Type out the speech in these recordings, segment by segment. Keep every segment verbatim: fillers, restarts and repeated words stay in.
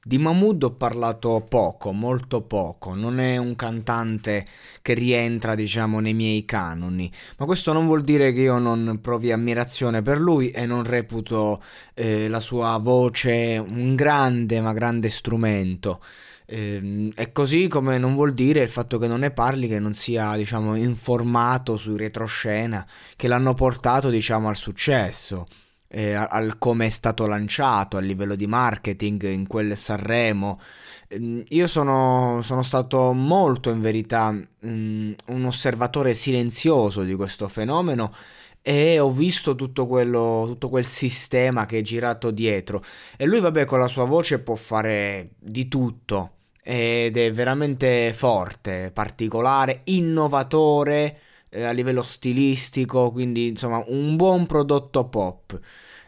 Di Mahmood ho parlato poco, molto poco, non è un cantante che rientra, diciamo, nei miei canoni, ma questo non vuol dire che io non provi ammirazione per lui e non reputo eh, la sua voce un grande ma grande strumento. E così come non vuol dire il fatto che non ne parli, che non sia, diciamo, informato sui retroscena che l'hanno portato, diciamo, al successo. Eh, al come è stato lanciato a livello di marketing in quel Sanremo. Eh, io sono, sono stato molto, in verità, mh, un osservatore silenzioso di questo fenomeno e ho visto tutto quello tutto quel sistema che è girato dietro, e lui, vabbè, con la sua voce può fare di tutto ed è veramente forte, particolare, innovatore a livello stilistico, quindi insomma un buon prodotto pop.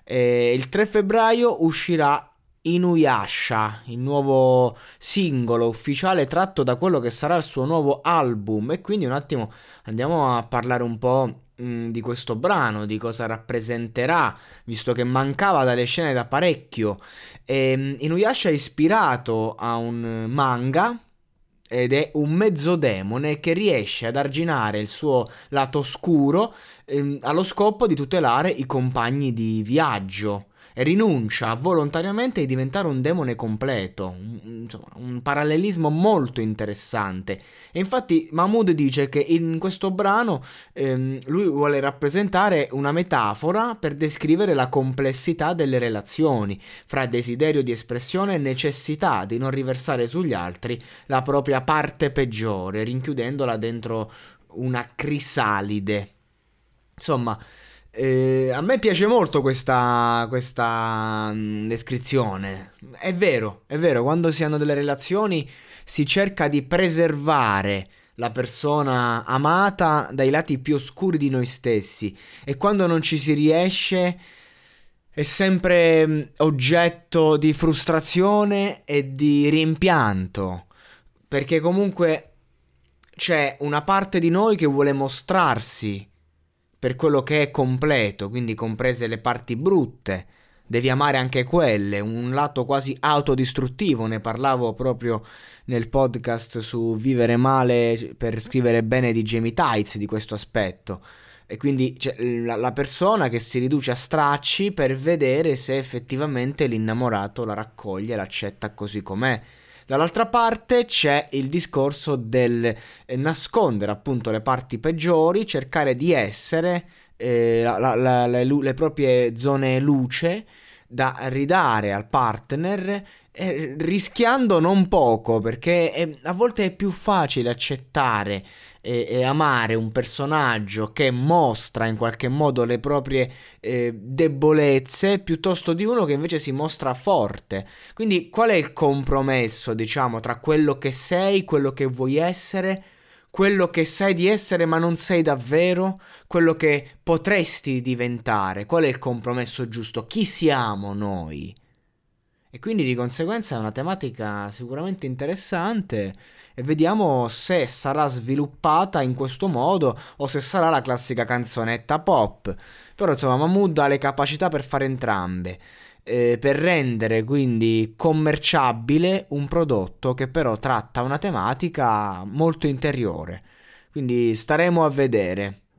Eh, il tre febbraio uscirà Inuyasha, il nuovo singolo ufficiale tratto da quello che sarà il suo nuovo album, e quindi un attimo andiamo a parlare un po' mh, di questo brano, di cosa rappresenterà, visto che mancava dalle scene da parecchio. Eh, Inuyasha è ispirato a un manga ed è un mezzodemone che riesce ad arginare il suo lato oscuro ehm, allo scopo di tutelare i compagni di viaggio, e rinuncia volontariamente a diventare un demone completo. Un, insomma, un parallelismo molto interessante. E infatti Mahmood dice che in questo brano ehm, lui vuole rappresentare una metafora per descrivere la complessità delle relazioni fra desiderio di espressione e necessità di non riversare sugli altri la propria parte peggiore, rinchiudendola dentro una crisalide. Insomma, Eh, a me piace molto questa, questa mh, descrizione. È vero, è vero, quando si hanno delle relazioni si cerca di preservare la persona amata dai lati più oscuri di noi stessi, e quando non ci si riesce è sempre mh, oggetto di frustrazione e di rimpianto, perché comunque c'è una parte di noi che vuole mostrarsi per quello che è completo, quindi comprese le parti brutte, devi amare anche quelle, un lato quasi autodistruttivo. Ne parlavo proprio nel podcast su Vivere male per scrivere bene di Jamie Tites, di questo aspetto. E quindi c'è la, la persona che si riduce a stracci per vedere se effettivamente l'innamorato la raccoglie, l'accetta così com'è. Dall'altra parte c'è il discorso del eh, nascondere appunto le parti peggiori, cercare di essere eh, la, la, la, le, le proprie zone luce da ridare al partner, eh, rischiando non poco, perché è, a volte è più facile accettare e, e amare un personaggio che mostra in qualche modo le proprie eh, debolezze, piuttosto di uno che invece si mostra forte. Quindi qual è il compromesso, diciamo, tra quello che sei, quello che vuoi essere, quello che sai di essere ma non sei davvero, quello che potresti diventare? Qual è il compromesso giusto? Chi siamo noi? E quindi di conseguenza è una tematica sicuramente interessante, e vediamo se sarà sviluppata in questo modo o se sarà la classica canzonetta pop. Però insomma Mahmood ha le capacità per fare entrambe, eh, per rendere quindi commerciabile un prodotto che però tratta una tematica molto interiore. Quindi staremo a vedere.